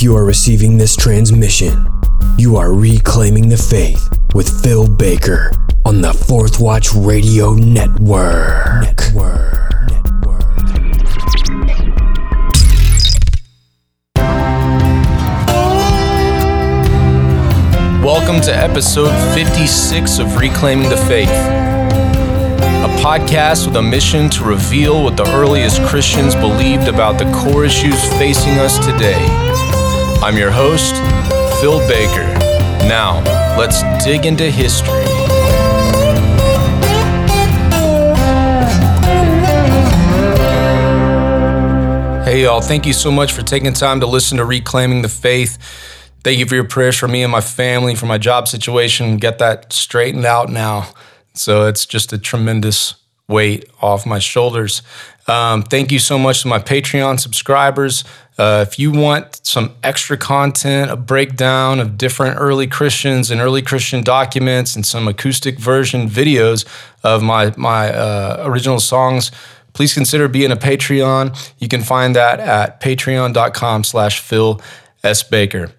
If you are receiving this transmission, you are reclaiming the faith with Phil Baker on the Fourth Watch Radio Network. Welcome to episode 56 of Reclaiming the Faith, a podcast with a mission to reveal what the earliest Christians believed about the core issues facing us today. I'm your host, Phil Baker. Now, let's dig into history. Hey y'all, thank you so much for taking time to listen to Reclaiming the Faith. Thank you for your prayers for me and my family, for my job situation. Get that straightened out now. So it's just a tremendous weight off my shoulders. Thank you so much to my Patreon subscribers. If you want some extra content, a breakdown of different early Christians and early Christian documents and some acoustic version videos of my original songs, please consider being a Patreon. You can find that at patreon.com/PhilSBaker.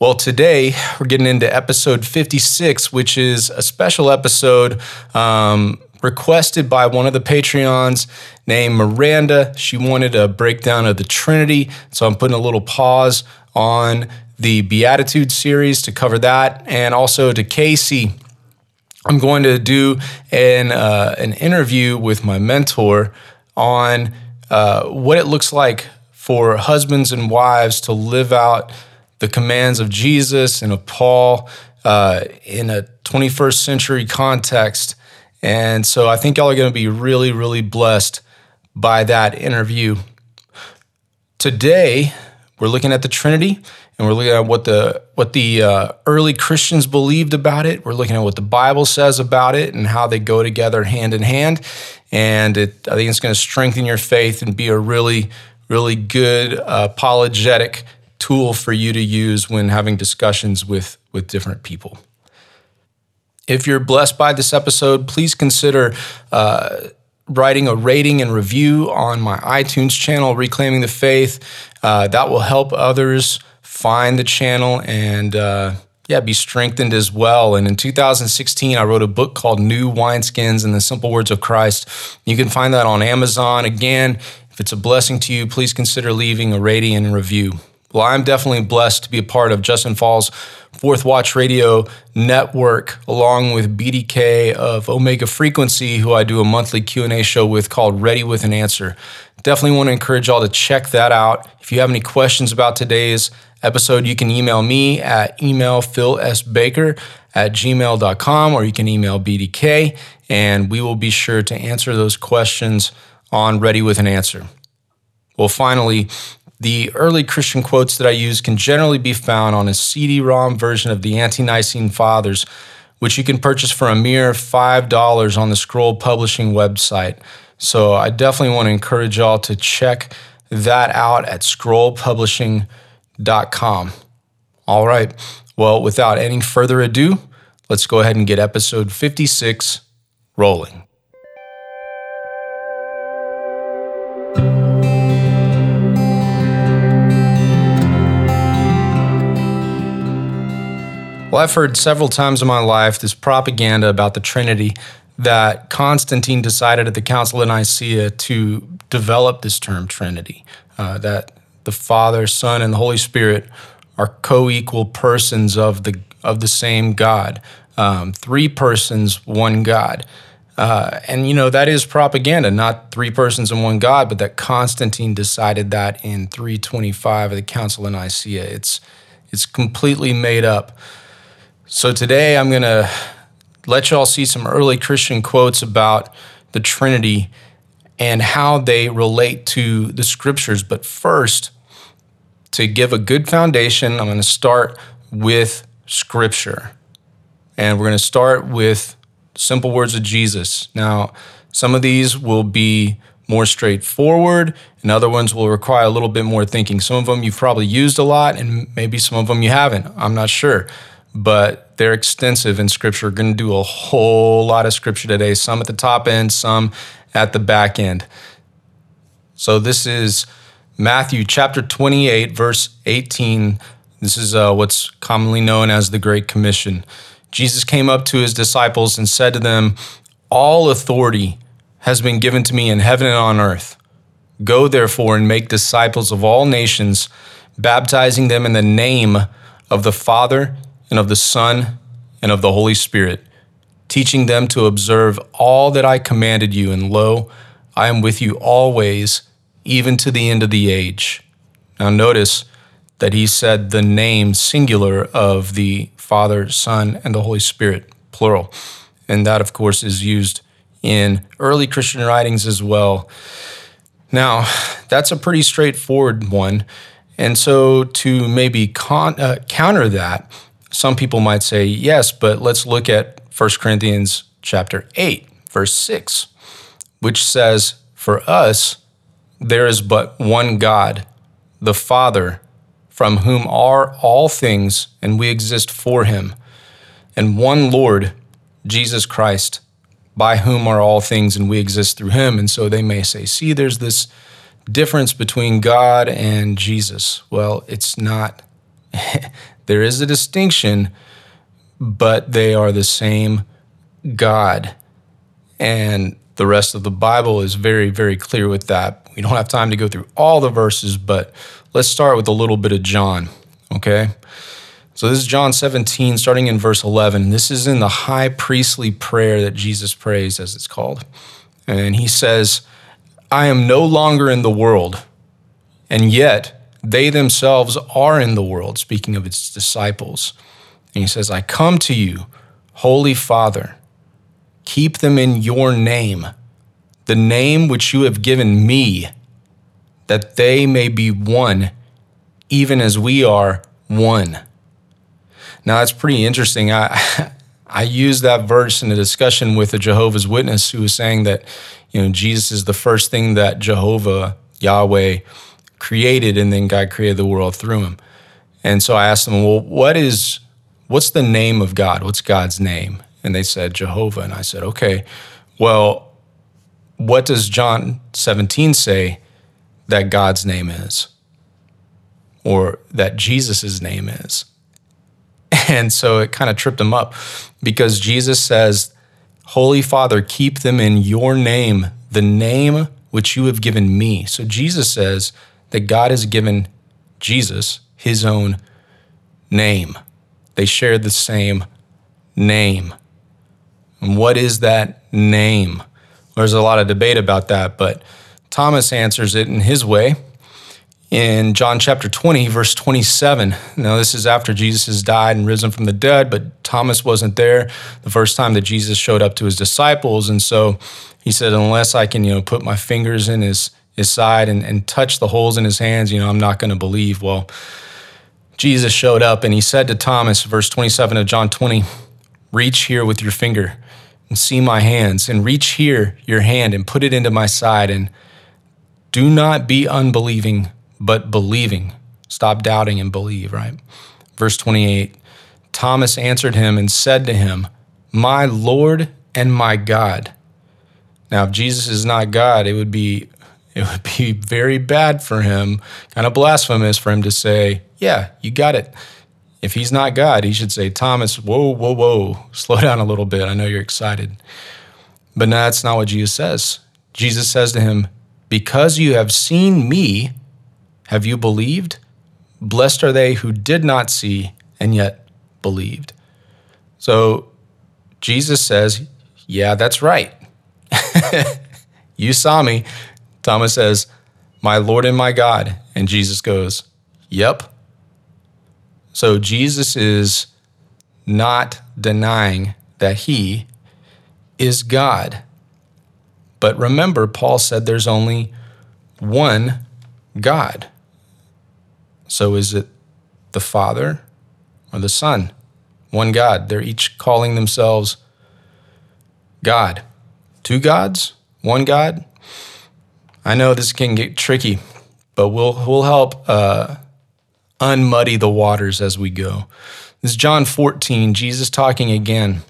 Well, today we're getting into episode 56, which is a special episode requested by one of the Patreons named Miranda. She wanted a breakdown of the Trinity, so I'm putting a little pause on the Beatitude series to cover that. And also to Casey, I'm going to do an interview with my mentor on what it looks like for husbands and wives to live out the commands of Jesus and of Paul in a 21st century context. And so I think y'all are going to be really, really blessed by that interview. Today, we're looking at the Trinity, and we're looking at what the early Christians believed about it. We're looking at what the Bible says about it and how they go together hand in hand. And I think it's going to strengthen your faith and be a really, really good apologetic tool for you to use when having discussions with different people. If you're blessed by this episode, please consider writing a rating and review on my iTunes channel, Reclaiming the Faith. That will help others find the channel and be strengthened as well. And in 2016, I wrote a book called New Wineskins and the Simple Words of Christ. You can find that on Amazon. Again, if it's a blessing to you, please consider leaving a rating and review. Well, I'm definitely blessed to be a part of Justin Falls Fourth Watch Radio Network, along with BDK of Omega Frequency, who I do a monthly Q&A show with called Ready With an Answer. Definitely want to encourage y'all to check that out. If you have any questions about today's episode, you can email me at philsbaker@gmail.com, or you can email BDK, and we will be sure to answer those questions on Ready With an Answer. Well, finally, the early Christian quotes that I use can generally be found on a CD-ROM version of the Anti-Nicene Fathers, which you can purchase for a mere $5 on the Scroll Publishing website. So I definitely want to encourage y'all to check that out at scrollpublishing.com. All right. Well, without any further ado, let's go ahead and get episode 56 rolling. Well, I've heard several times in my life this propaganda about the Trinity that Constantine decided at the Council of Nicaea to develop this term Trinity, that the Father, Son, and the Holy Spirit are co-equal persons of the same God, three persons, one God. And, you know, that is propaganda, not three persons and one God, but that Constantine decided that in 325 of the Council of Nicaea. It's completely made up. So today I'm going to let y'all see some early Christian quotes about the Trinity and how they relate to the Scriptures. But first, to give a good foundation, I'm going to start with Scripture. And we're going to start with simple words of Jesus. Now, some of these will be more straightforward, and other ones will require a little bit more thinking. Some of them you've probably used a lot, and maybe some of them you haven't. I'm not sure. But they're extensive in Scripture. We're going to do a whole lot of Scripture today, some at the top end, some at the back end. So this is Matthew chapter 28, verse 18. This is what's commonly known as the Great Commission. Jesus came up to his disciples and said to them, "All authority has been given to me in heaven and on earth. Go therefore and make disciples of all nations, baptizing them in the name of the Father and of the Son and of the Holy Spirit, teaching them to observe all that I commanded you. And lo, I am with you always, even to the end of the age." Now notice that he said the name singular of the Father, Son, and the Holy Spirit, plural. And that, of course, is used in early Christian writings as well. Now, that's a pretty straightforward one. And so to maybe counter that, some people might say, yes, but let's look at 1 Corinthians chapter 8, verse 6, which says, "For us, there is but one God, the Father, from whom are all things, and we exist for him, and one Lord, Jesus Christ, by whom are all things, and we exist through him." And so they may say, see, there's this difference between God and Jesus. Well, it's not. There is a distinction, but they are the same God. And the rest of the Bible is very, very clear with that. We don't have time to go through all the verses, but let's start with a little bit of John, okay? So this is John 17, starting in verse 11. This is in the high priestly prayer that Jesus prays, as it's called. And he says, "I am no longer in the world, and yet they themselves are in the world," speaking of its disciples. And he says, "I come to you, Holy Father, keep them in your name, the name which you have given me, that they may be one, even as we are one." Now, that's pretty interesting. I used that verse in a discussion with a Jehovah's Witness who was saying that, you know, Jesus is the first thing that Jehovah, Yahweh, created, and then God created the world through him. And so I asked them, well, what's the name of God? What's God's name? And they said, Jehovah. And I said, okay, well, what does John 17 say that God's name is, or that Jesus' name is? And so it kind of tripped them up, because Jesus says, "Holy Father, keep them in your name, the name which you have given me." So Jesus says that God has given Jesus his own name. They share the same name. And what is that name? There's a lot of debate about that, but Thomas answers it in his way in John chapter 20, verse 27. Now, this is after Jesus has died and risen from the dead, but Thomas wasn't there the first time that Jesus showed up to his disciples. And so he said, unless I can, put my fingers in his side and touch the holes in his hands, I'm not going to believe. Well, Jesus showed up and he said to Thomas, verse 27 of John 20, "Reach here with your finger and see my hands, and reach here your hand and put it into my side, and do not be unbelieving, but believing." Stop doubting and believe, right? Verse 28, "Thomas answered him and said to him, 'My Lord and my God.'" Now, if Jesus is not God, it would be very bad for him, kind of blasphemous for him to say, yeah, you got it. If he's not God, he should say, Thomas, whoa, slow down a little bit. I know you're excited. But no, that's not what Jesus says. Jesus says to him, "Because you have seen me, have you believed? Blessed are they who did not see and yet believed." So Jesus says, yeah, that's right. You saw me. Thomas says, "My Lord and my God." And Jesus goes, yep. So Jesus is not denying that he is God. But remember, Paul said there's only one God. So is it the Father or the Son? One God. They're each calling themselves God. Two gods? One God? I know this can get tricky, but we'll help unmuddy the waters as we go. This is John 14, Jesus talking again.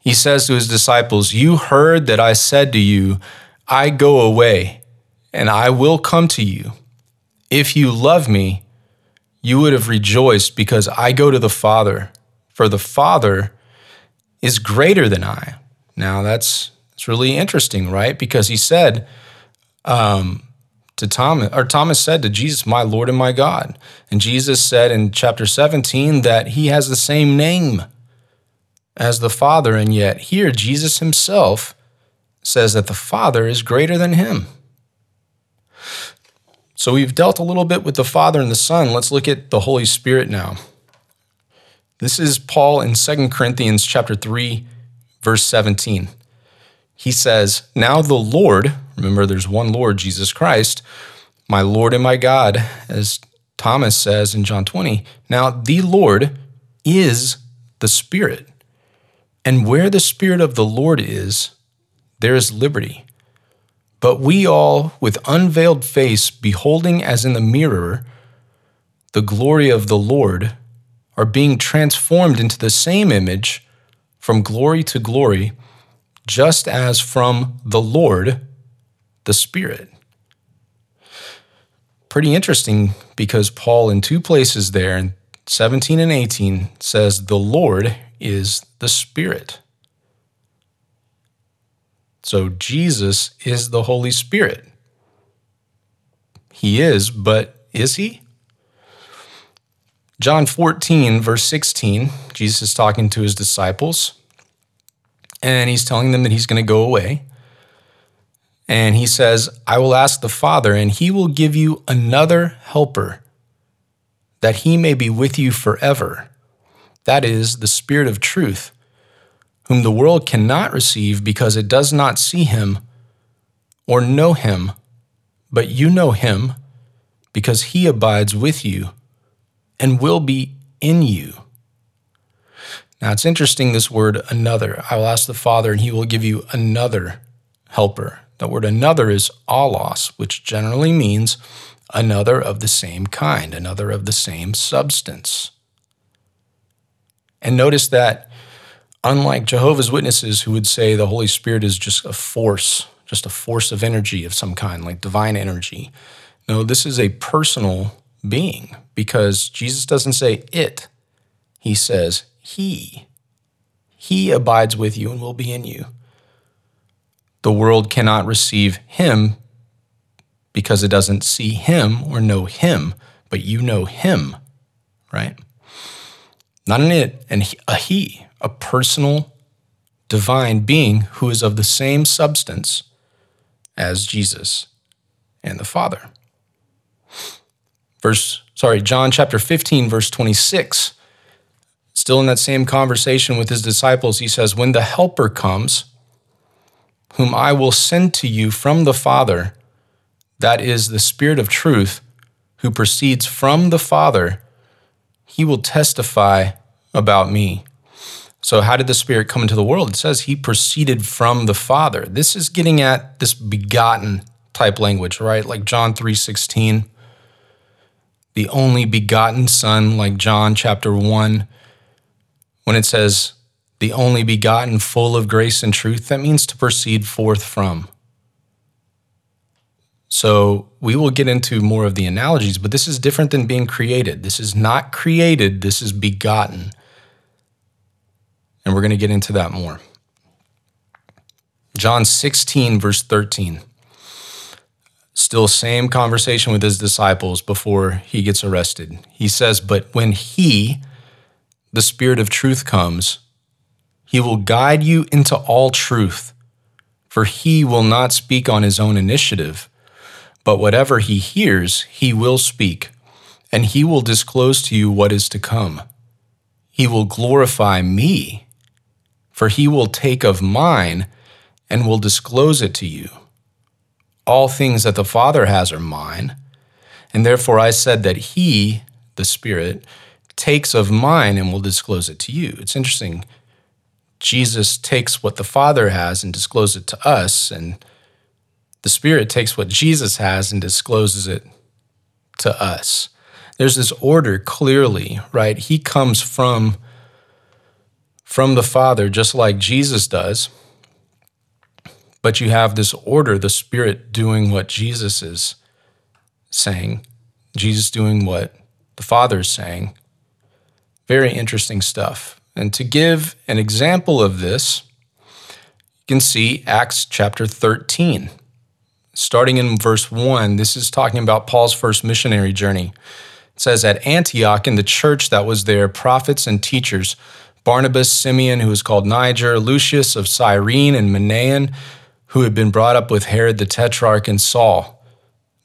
He says to his disciples, "You heard that I said to you, I go away, and I will come to you. If you love me, you would have rejoiced because I go to the Father, for the Father is greater than I." Now that's really interesting, right? Because he said to Thomas, or Thomas said to Jesus, "My Lord and my God." And Jesus said in chapter 17 that he has the same name as the Father, and yet here Jesus himself says that the Father is greater than him. So we've dealt a little bit with the Father and the Son. Let's look at the Holy Spirit now. This is Paul in 2 Corinthians chapter 3, verse 17. He says, "Now the Lord," remember there's one Lord, Jesus Christ, "my Lord and my God," as Thomas says in John 20. "Now the Lord is the Spirit. And where the Spirit of the Lord is, there is liberty. But we all, with unveiled face, beholding as in the mirror the glory of the Lord, are being transformed into the same image from glory to glory, just as from the Lord, the Spirit." Pretty interesting, because Paul in two places there, in 17 and 18, says the Lord is the Spirit. So Jesus is the Holy Spirit. He is, but is he? John 14, verse 16, Jesus is talking to his disciples, and he's telling them that he's going to go away. And he says, "I will ask the Father, and he will give you another helper, that he may be with you forever. That is the Spirit of truth, whom the world cannot receive because it does not see him or know him, but you know him because he abides with you and will be in you." Now it's interesting, this word another. I will ask the Father and he will give you another helper. That word another is allos, which generally means another of the same kind, another of the same substance. And notice that unlike Jehovah's Witnesses, who would say the Holy Spirit is just a force of energy of some kind, like divine energy. No, this is a personal being, because Jesus doesn't say it. He says he. He abides with you and will be in you. The world cannot receive him because it doesn't see him or know him, but you know him, right? Not an it, and a he. A personal divine being who is of the same substance as Jesus and the Father. John chapter 15, verse 26. Still in that same conversation with his disciples, he says, "When the Helper comes, whom I will send to you from the Father, that is the Spirit of truth, who proceeds from the Father, he will testify about me." So how did the Spirit come into the world? It says he proceeded from the Father. This is getting at this begotten type language, right? Like John 3:16, the only begotten Son, like John chapter 1. When it says the only begotten, full of grace and truth, that means to proceed forth from. So we will get into more of the analogies, but this is different than being created. This is not created, this is begotten. And we're going to get into that more. John 16, verse 13. Still same conversation with his disciples before he gets arrested. He says, "But when he, the Spirit of truth, comes, he will guide you into all truth. For he will not speak on his own initiative, but whatever he hears, he will speak, and he will disclose to you what is to come. He will glorify me, for he will take of mine and will disclose it to you. All things that the Father has are mine, and therefore I said that he, the Spirit, takes of mine and will disclose it to you." It's interesting. Jesus takes what the Father has and discloses it to us, and the Spirit takes what Jesus has and discloses it to us. There's this order clearly, right? He comes from the Father just like Jesus does, But you have this order, the Spirit doing what Jesus is saying, Jesus doing what the Father is saying. Very interesting stuff. And to give an example of this, you can see Acts chapter 13. Starting in verse 1, this is talking about Paul's first missionary journey. It says, at Antioch in the church that was there, prophets and teachers, Barnabas, Simeon, who was called Niger, Lucius of Cyrene, and Manaen, who had been brought up with Herod the Tetrarch, and Saul.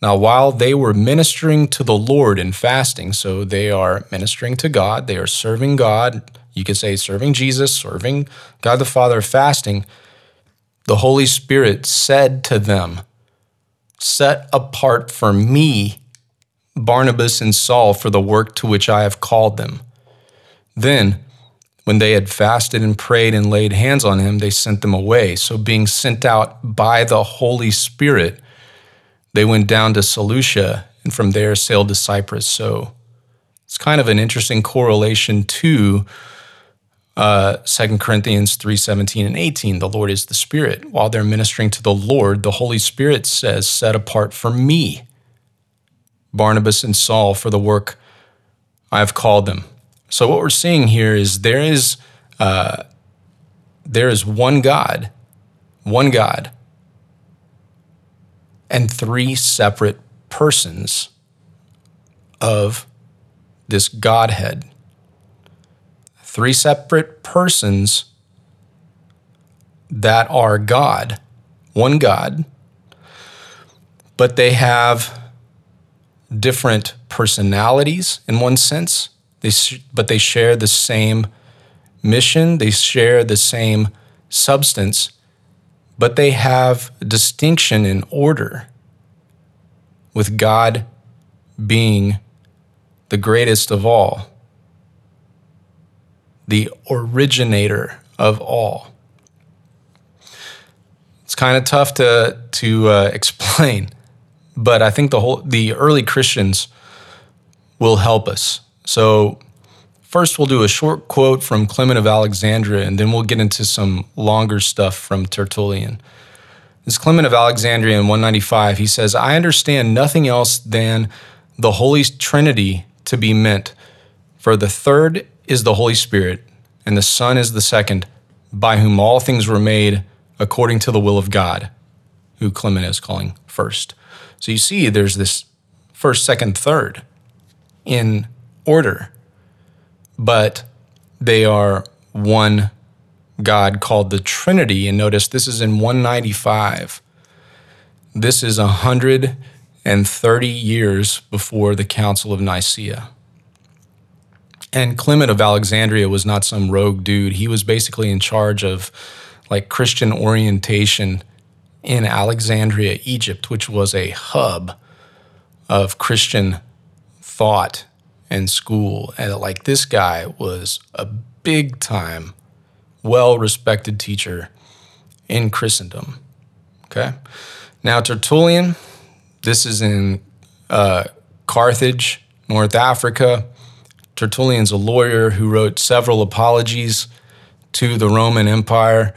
Now, while they were ministering to the Lord and fasting, so they are ministering to God, they are serving God, you could say serving Jesus, serving God the Father, fasting, the Holy Spirit said to them, set apart for me Barnabas and Saul for the work to which I have called them. Then, when they had fasted and prayed and laid hands on him, they sent them away. So being sent out by the Holy Spirit, they went down to Seleucia and from there sailed to Cyprus. So it's kind of an interesting correlation to 2 Corinthians 3:17 and 18. The Lord is the Spirit. While they're ministering to the Lord, the Holy Spirit says, set apart for me Barnabas and Saul for the work I have called them. So what we're seeing here is there is one God, and three separate persons of this Godhead. Three separate persons that are God, one God, but they have different personalities in one sense, but they share the same mission, they share the same substance, but they have distinction in order, with God being the greatest of all, the originator of all. It's kind of tough to explain, but I think the early Christians will help us. So first, we'll do a short quote from Clement of Alexandria, and then we'll get into some longer stuff from Tertullian. This Clement of Alexandria in 195, he says, I understand nothing else than the Holy Trinity to be meant, for the third is the Holy Spirit, and the Son is the second, by whom all things were made according to the will of God, who Clement is calling first. So you see there's this first, second, third in order, but they are one God called the Trinity. And notice this is in 195. This is 130 years before the Council of Nicaea. And Clement of Alexandria was not some rogue dude. He was basically in charge of like Christian orientation in Alexandria, Egypt, which was a hub of Christian thought and school. And like this guy was a big time, well-respected teacher in Christendom, okay? Now Tertullian, this is in Carthage, North Africa. Tertullian's a lawyer who wrote several apologies to the Roman Empire.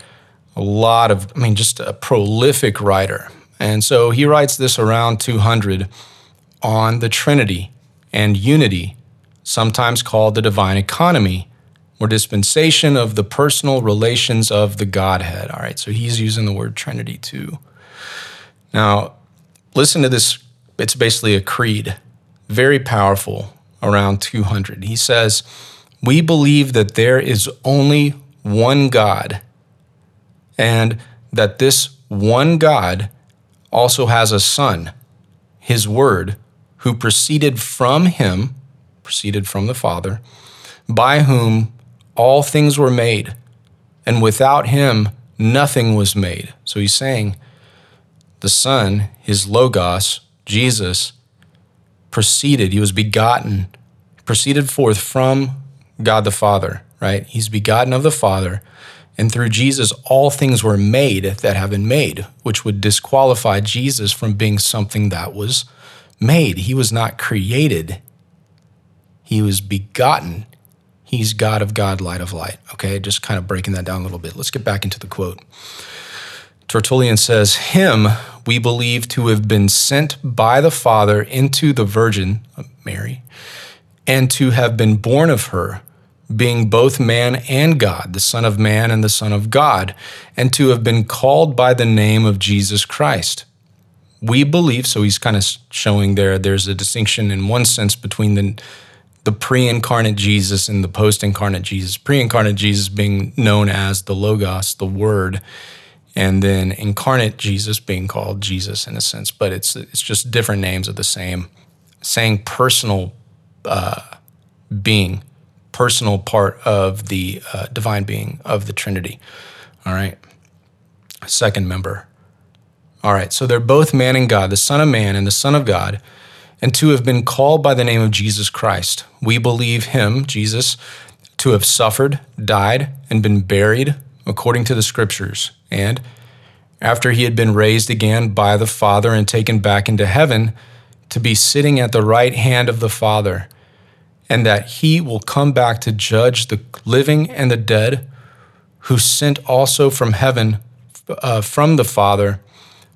Just a prolific writer. And so he writes this around 200 on the Trinity and unity, sometimes called the divine economy, or dispensation of the personal relations of the Godhead. All right, so he's using the word Trinity too. Now, listen to this. It's basically a creed, very powerful, around 200. He says, we believe that there is only one God, and that this one God also has a Son, his Word, who proceeded from him, proceeded from the Father, by whom all things were made, and without him nothing was made. So he's saying the Son, his Logos, Jesus, proceeded, he was begotten, proceeded forth from God the Father, right? He's begotten of the Father, and through Jesus all things were made that have been made, which would disqualify Jesus from being something that was made. He was not created. He was begotten. He's God of God, light of light. Okay, just kind of breaking that down a little bit. Let's get back into the quote. Tertullian says, him we believe to have been sent by the Father into the Virgin, Mary, and to have been born of her, being both man and God, the Son of Man and the Son of God, and to have been called by the name of Jesus Christ. We believe, so he's kind of showing there's a distinction in one sense between the pre-incarnate Jesus and the post-incarnate Jesus. Pre-incarnate Jesus being known as the Logos, the Word, and then incarnate Jesus being called Jesus in a sense, but it's just different names of the same personal being, personal part of the divine being of the Trinity. All right, second member. All right, so they're both man and God, the Son of Man and the Son of God, and to have been called by the name of Jesus Christ. We believe him, Jesus, to have suffered, died, and been buried according to the Scriptures. And after he had been raised again by the Father and taken back into heaven, to be sitting at the right hand of the Father, and that he will come back to judge the living and the dead, who sent also from heaven, from the Father,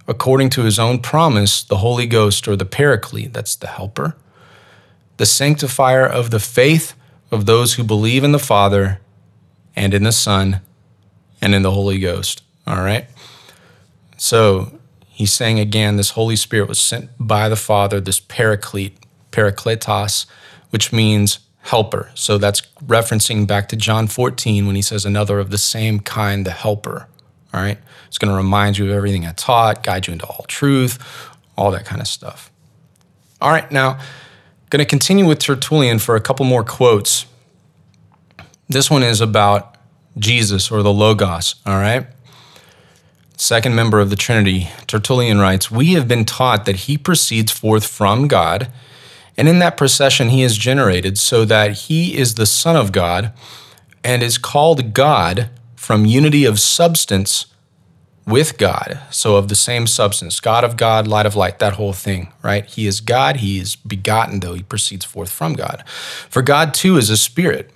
according to his own promise, the Holy Ghost, or the Paraclete, that's the helper, the sanctifier of the faith of those who believe in the Father and in the Son and in the Holy Ghost. All right. So he's saying again, this Holy Spirit was sent by the Father, this Paraclete, paracletos, which means helper. So that's referencing back to John 14 when he says another of the same kind, the helper. All right. It's going to remind you of everything I taught, guide you into all truth, all that kind of stuff. All right. Now, going to continue with Tertullian for a couple more quotes. This one is about Jesus or the Logos. All right. Second member of the Trinity. Tertullian writes, we have been taught that he proceeds forth from God, and in that procession he is generated, so that he is the Son of God and is called God from unity of substance with God, so of the same substance, God of God, light of light, that whole thing, right? He is God, he is begotten, though he proceeds forth from God. For God, too, is a spirit.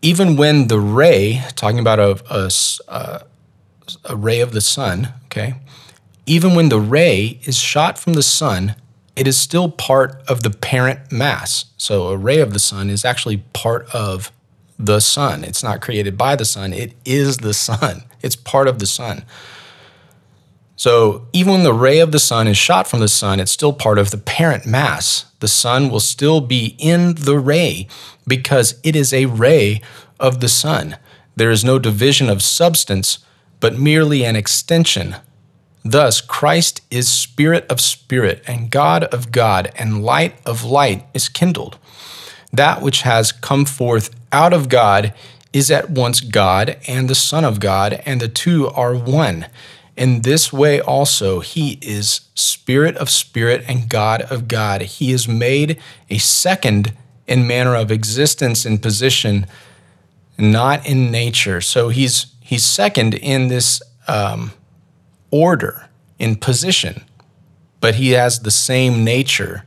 Even when the ray, talking about a ray of the sun, okay? Even when the ray is shot from the sun, it is still part of the parent mass. So a ray of the sun is actually part of the sun. It's not created by the sun. It is the sun. It's part of the sun. So even when the ray of the sun is shot from the sun, it's still part of the parent mass. The sun will still be in the ray because it is a ray of the sun. There is no division of substance, but merely an extension. Thus, Christ is spirit of spirit and God of God, and light of light is kindled. That which has come forth out of God is at once God and the Son of God, and the two are one. In this way also, he is spirit of spirit and God of God. He is made a second in manner of existence and position, not in nature. So he's second in this order, in position, but he has the same nature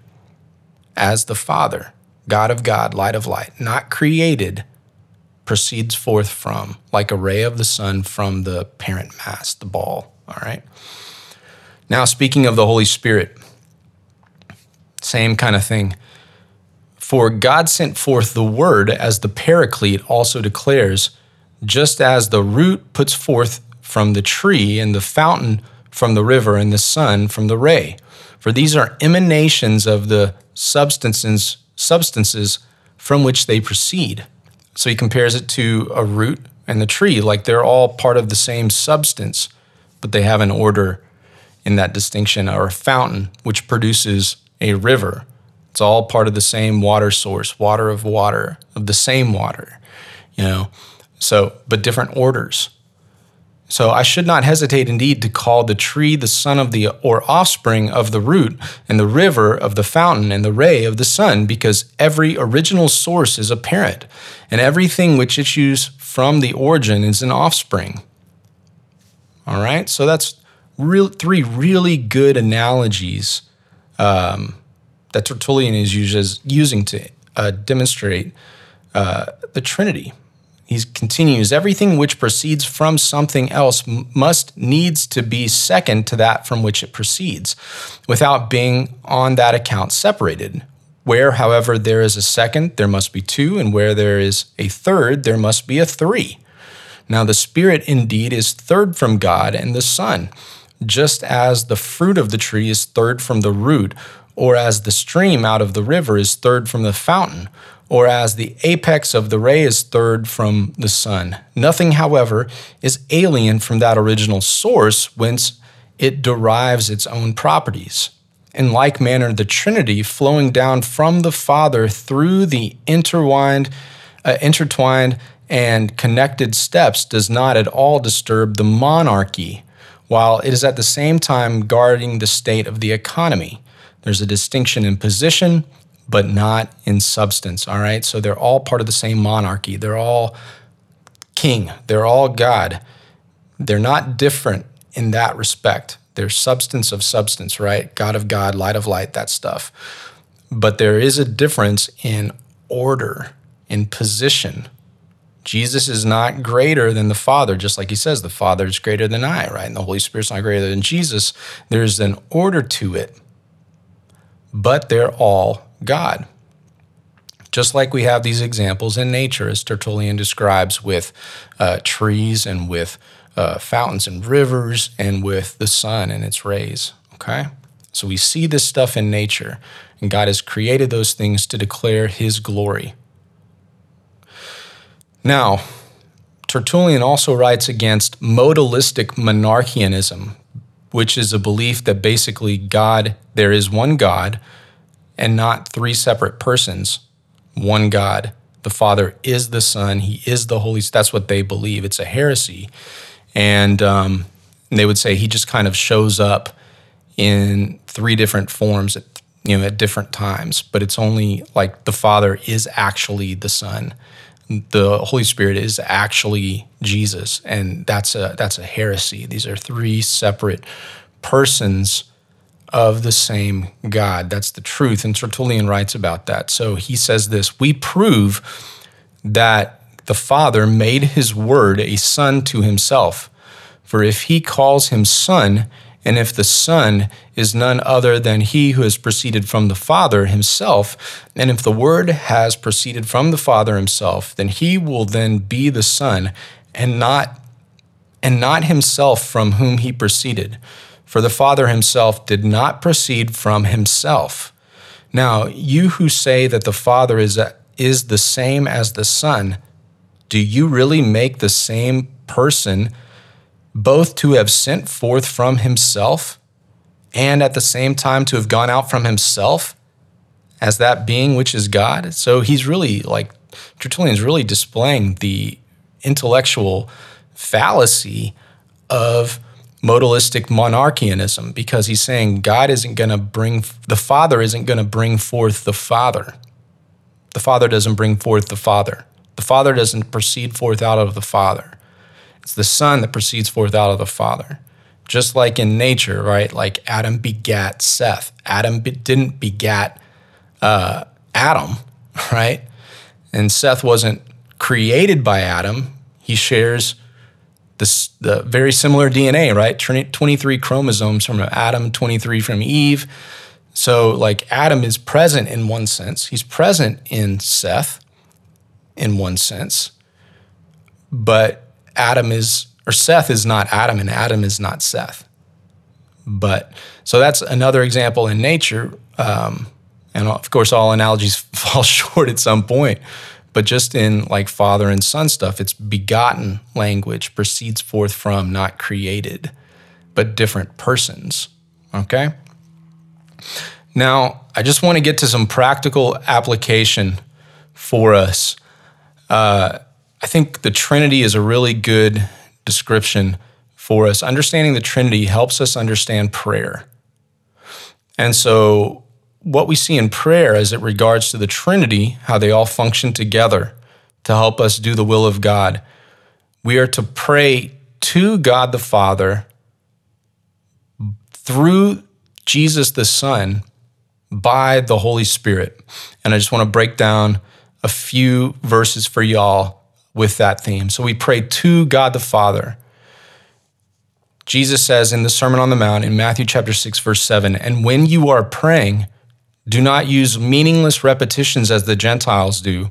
as the Father. God of God, light of light, not created, proceeds forth from, like a ray of the sun from the parent mass, the ball, all right? Now, speaking of the Holy Spirit, same kind of thing. For God sent forth the Word, as the Paraclete also declares, just as the root puts forth from the tree, and the fountain from the river, and the sun from the ray. For these are emanations of the substances from which they proceed. So he compares it to a root and the tree, like they're all part of the same substance, but they have an order in that distinction, or a fountain, which produces a river. It's all part of the same water source, water, of the same water, you know, so, but different orders. So I should not hesitate indeed to call the tree the son of the, or offspring of the root, and the river of the fountain, and the ray of the sun, because every original source is a parent, and everything which issues from the origin is an offspring. All right, so that's three really good analogies that Tertullian is using to demonstrate the Trinity. he continues, everything which proceeds from something else must needs to be second to that from which it proceeds, without being on that account separated. Where, however, there is a second, there must be two, and where there is a third, there must be a three. Now the Spirit indeed is third from God and the Son, just as the fruit of the tree is third from the root, or as the stream out of the river is third from the fountain, or as the apex of the ray is third from the sun. Nothing, however, is alien from that original source whence it derives its own properties. In like manner, the Trinity, flowing down from the Father through the intertwined and connected steps, does not at all disturb the monarchy, while it is at the same time guarding the state of the economy. There's a distinction in position, but not in substance, all right? So they're all part of the same monarchy. They're all king. They're all God. They're not different in that respect. They're substance of substance, right? God of God, light of light, that stuff. But there is a difference in order, in position. Jesus is not greater than the Father, just like he says, the Father is greater than I, right? And the Holy Spirit's not greater than Jesus. There's an order to it, but they're all God. Just like we have these examples in nature, as Tertullian describes, with trees and with fountains and rivers and with the sun and its rays, okay? So we see this stuff in nature, and God has created those things to declare his glory. Now, Tertullian also writes against modalistic monarchianism, which is a belief that basically God, there is one God, and not three separate persons, one God. The Father is the Son, he is the Holy Spirit. That's what they believe. It's a heresy. And they would say he just kind of shows up in three different forms at, you know, at different times, but it's only like the Father is actually the Son. The Holy Spirit is actually Jesus, and that's a heresy. These are three separate persons of the same God. That's the truth, and Tertullian writes about that. So he says this, we prove that the Father made his word a son to himself. For if he calls him son, and if the Son is none other than he who has proceeded from the Father himself, and if the Word has proceeded from the Father himself, then he will then be the Son, and not himself from whom he proceeded. For the Father himself did not proceed from himself. Now, you who say that the Father is the same as the Son, do you really make the same person both to have sent forth from himself and at the same time to have gone out from himself as that being which is God? So he's really, like, Tertullian's really displaying the intellectual fallacy of modalistic monarchianism, because he's saying the Father isn't going to bring forth the Father. The Father doesn't bring forth the Father. The Father doesn't proceed forth out of the Father. It's the Son that proceeds forth out of the Father. Just like in nature, right? Like Adam begat Seth. Adam didn't begat Adam, right? And Seth wasn't created by Adam. He shares the very similar DNA, right? 23 chromosomes from Adam, 23 from Eve. So like Adam is present in one sense. He's present in Seth in one sense. But Seth is not Adam, and Adam is not Seth. But so that's another example in nature. And of course, all analogies fall short at some point. But just in like father and son stuff, it's begotten language, proceeds forth from, not created, but different persons, okay? Now, I just want to get to some practical application for us. I think the Trinity is a really good description for us. Understanding the Trinity helps us understand prayer. And so what we see in prayer as it regards to the Trinity, how they all function together to help us do the will of God. We are to pray to God the Father through Jesus the Son by the Holy Spirit. And I just want to break down a few verses for y'all with that theme. So we pray to God the Father. Jesus says in the Sermon on the Mount in Matthew chapter 6, verse 7, and when you are praying, do not use meaningless repetitions as the Gentiles do,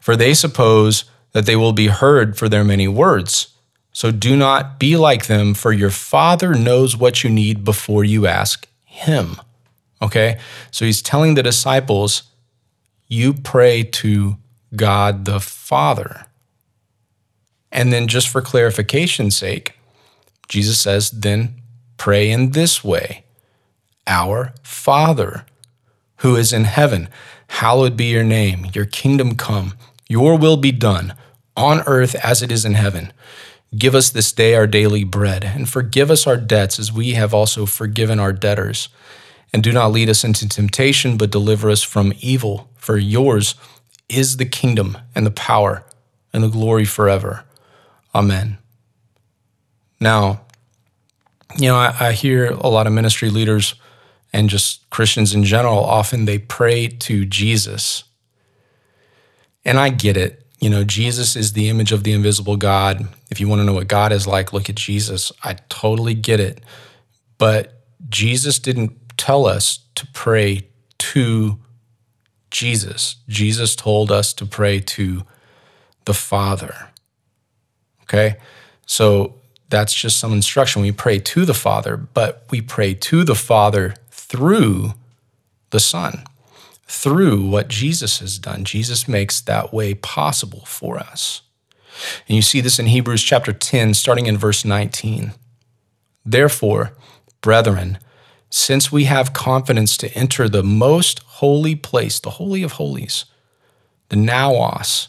for they suppose that they will be heard for their many words. So do not be like them, for your Father knows what you need before you ask him. Okay? So he's telling the disciples, you pray to God the Father. And then just for clarification's sake, Jesus says, then pray in this way. Our Father, who is in heaven, hallowed be your name. Your kingdom come. Your will be done on earth as it is in heaven. Give us this day our daily bread, and forgive us our debts as we have also forgiven our debtors. And do not lead us into temptation, but deliver us from evil. For yours is the kingdom and the power and the glory forever. Amen. Now, you know, I hear a lot of ministry leaders and just Christians in general, often they pray to Jesus. And I get it. You know, Jesus is the image of the invisible God. If you want to know what God is like, look at Jesus. I totally get it. But Jesus didn't tell us to pray to Jesus. Jesus told us to pray to the Father. Okay? So that's just some instruction. We pray to the Father, but we pray to the Father through the Son, through what Jesus has done. Jesus makes that way possible for us. And you see this in Hebrews chapter 10, starting in verse 19. Therefore, brethren, since we have confidence to enter the most holy place, the Holy of Holies, the naos,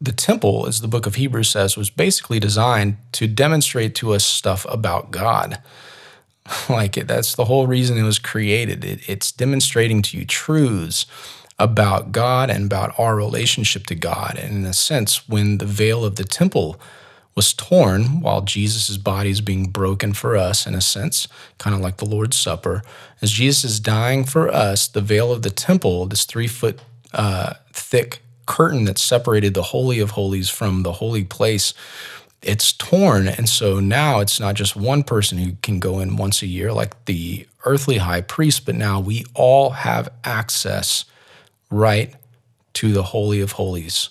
the temple, as the book of Hebrews says, was basically designed to demonstrate to us stuff about God. Like, that's the whole reason it was created. It's demonstrating to you truths about God and about our relationship to God. And in a sense, when the veil of the temple was torn, while Jesus' body is being broken for us, in a sense, kind of like the Lord's Supper, as Jesus is dying for us, the veil of the temple, this 3-foot thick curtain that separated the Holy of Holies from the holy place, it's torn. And so now it's not just one person who can go in once a year like the earthly high priest, but now we all have access right to the Holy of Holies,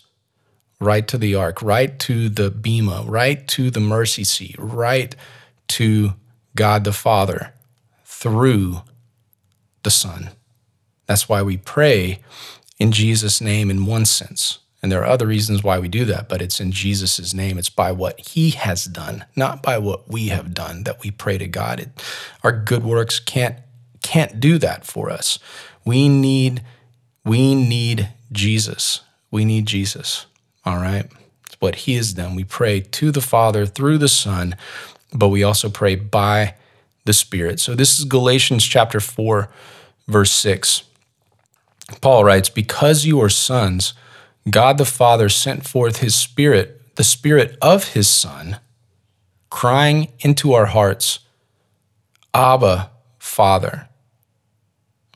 right to the Ark, right to the Bema, right to the mercy seat, right to God the Father through the Son. That's why we pray in Jesus' name in one sense. And there are other reasons why we do that, but it's in Jesus' name. It's by what he has done, not by what we have done, that we pray to God. Our good works can't do that for us. We need Jesus. We need Jesus, all right? It's what he has done. We pray to the Father through the Son, but we also pray by the Spirit. So this is Galatians chapter 4, verse 6. Paul writes, because you are sons, God the Father sent forth his Spirit, the Spirit of his Son, crying into our hearts, Abba, Father.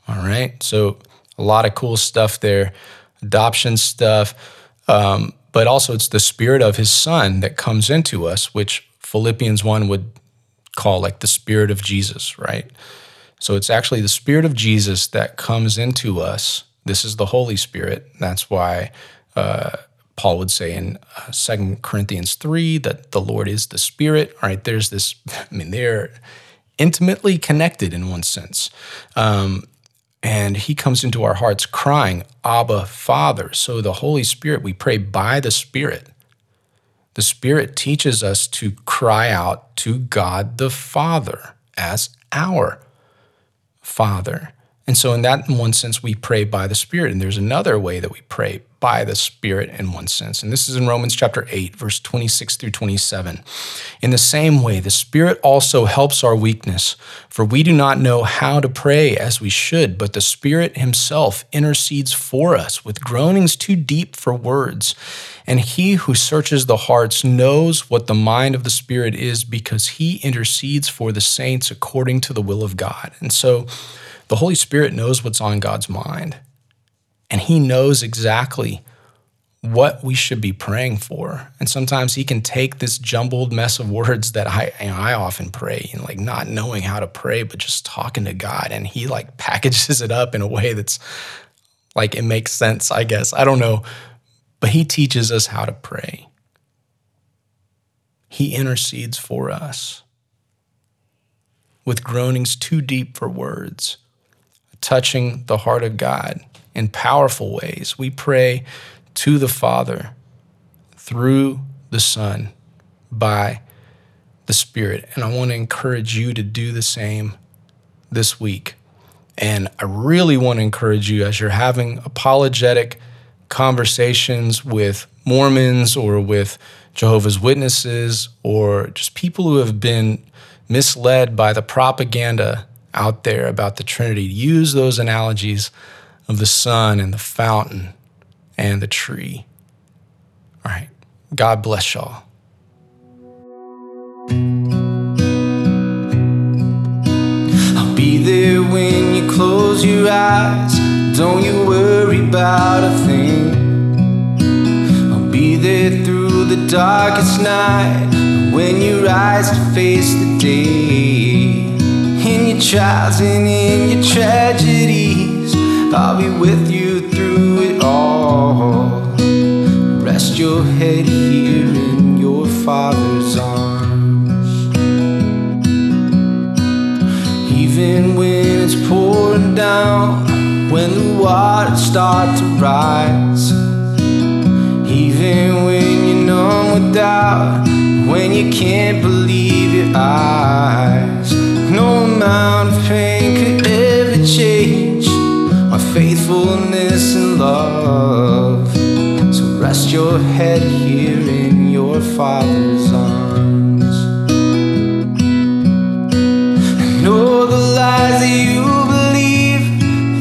All right, so a lot of cool stuff there, adoption stuff, but also it's the Spirit of his Son that comes into us, which Philippians 1 would call like the Spirit of Jesus, right? So it's actually the Spirit of Jesus that comes into us. This is the Holy Spirit. That's why Paul would say in 2 Corinthians 3 that the Lord is the Spirit. All right, there's this, I mean, they're intimately connected in one sense. And he comes into our hearts crying, Abba, Father. So the Holy Spirit, we pray by the Spirit. The Spirit teaches us to cry out to God the Father as our Father. And so in that, in one sense, we pray by the Spirit. And there's another way that we pray by the Spirit in one sense. And this is in Romans chapter 8, verse 26 through 27. In the same way, the Spirit also helps our weakness, for we do not know how to pray as we should, but the Spirit himself intercedes for us with groanings too deep for words. And he who searches the hearts knows what the mind of the Spirit is, because he intercedes for the saints according to the will of God. And so the Holy Spirit knows what's on God's mind, and he knows exactly what we should be praying for. And sometimes he can take this jumbled mess of words that I often pray, and like not knowing how to pray, but just talking to God, and he like packages it up in a way that's like it makes sense, I guess. I don't know. But he teaches us how to pray. He intercedes for us with groanings too deep for words, touching the heart of God in powerful ways. We pray to the Father through the Son by the Spirit. And I want to encourage you to do the same this week. And I really want to encourage you, as you're having apologetic conversations with Mormons or with Jehovah's Witnesses or just people who have been misled by the propaganda out there about the Trinity, use those analogies of the sun and the fountain and the tree. All right. God bless y'all. I'll be there when you close your eyes. Don't you worry about a thing. I'll be there through the darkest night, when you rise to face the day. In your trials and in your tragedies, I'll be with you through it all. Rest your head here in your Father's arms. Even when it's pouring down, when the waters start to rise, even when you're numb with doubt, when you can't believe your eyes, no amount of pain could ever change my faithfulness and love. So rest your head here in your Father's arms. And all the lies that you believe,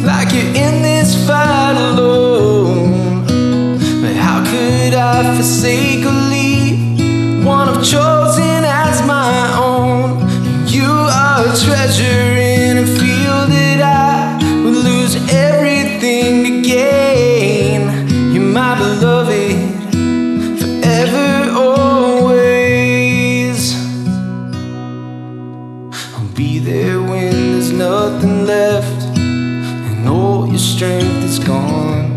like you're in this fight alone, but how could I forsake or leave one I've chosen as my own? A treasure in a field that I would lose everything to gain. You're my beloved forever, always. I'll be there when there's nothing left and all your strength is gone.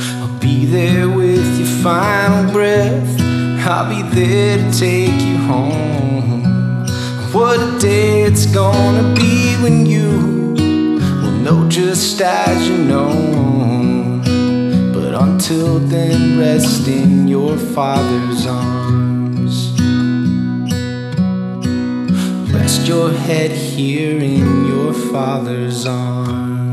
I'll be there with your final breath. I'll be there to take you home. What a day it's gonna be when you will know just as you know. But until then, rest in your Father's arms. Rest your head here in your Father's arms.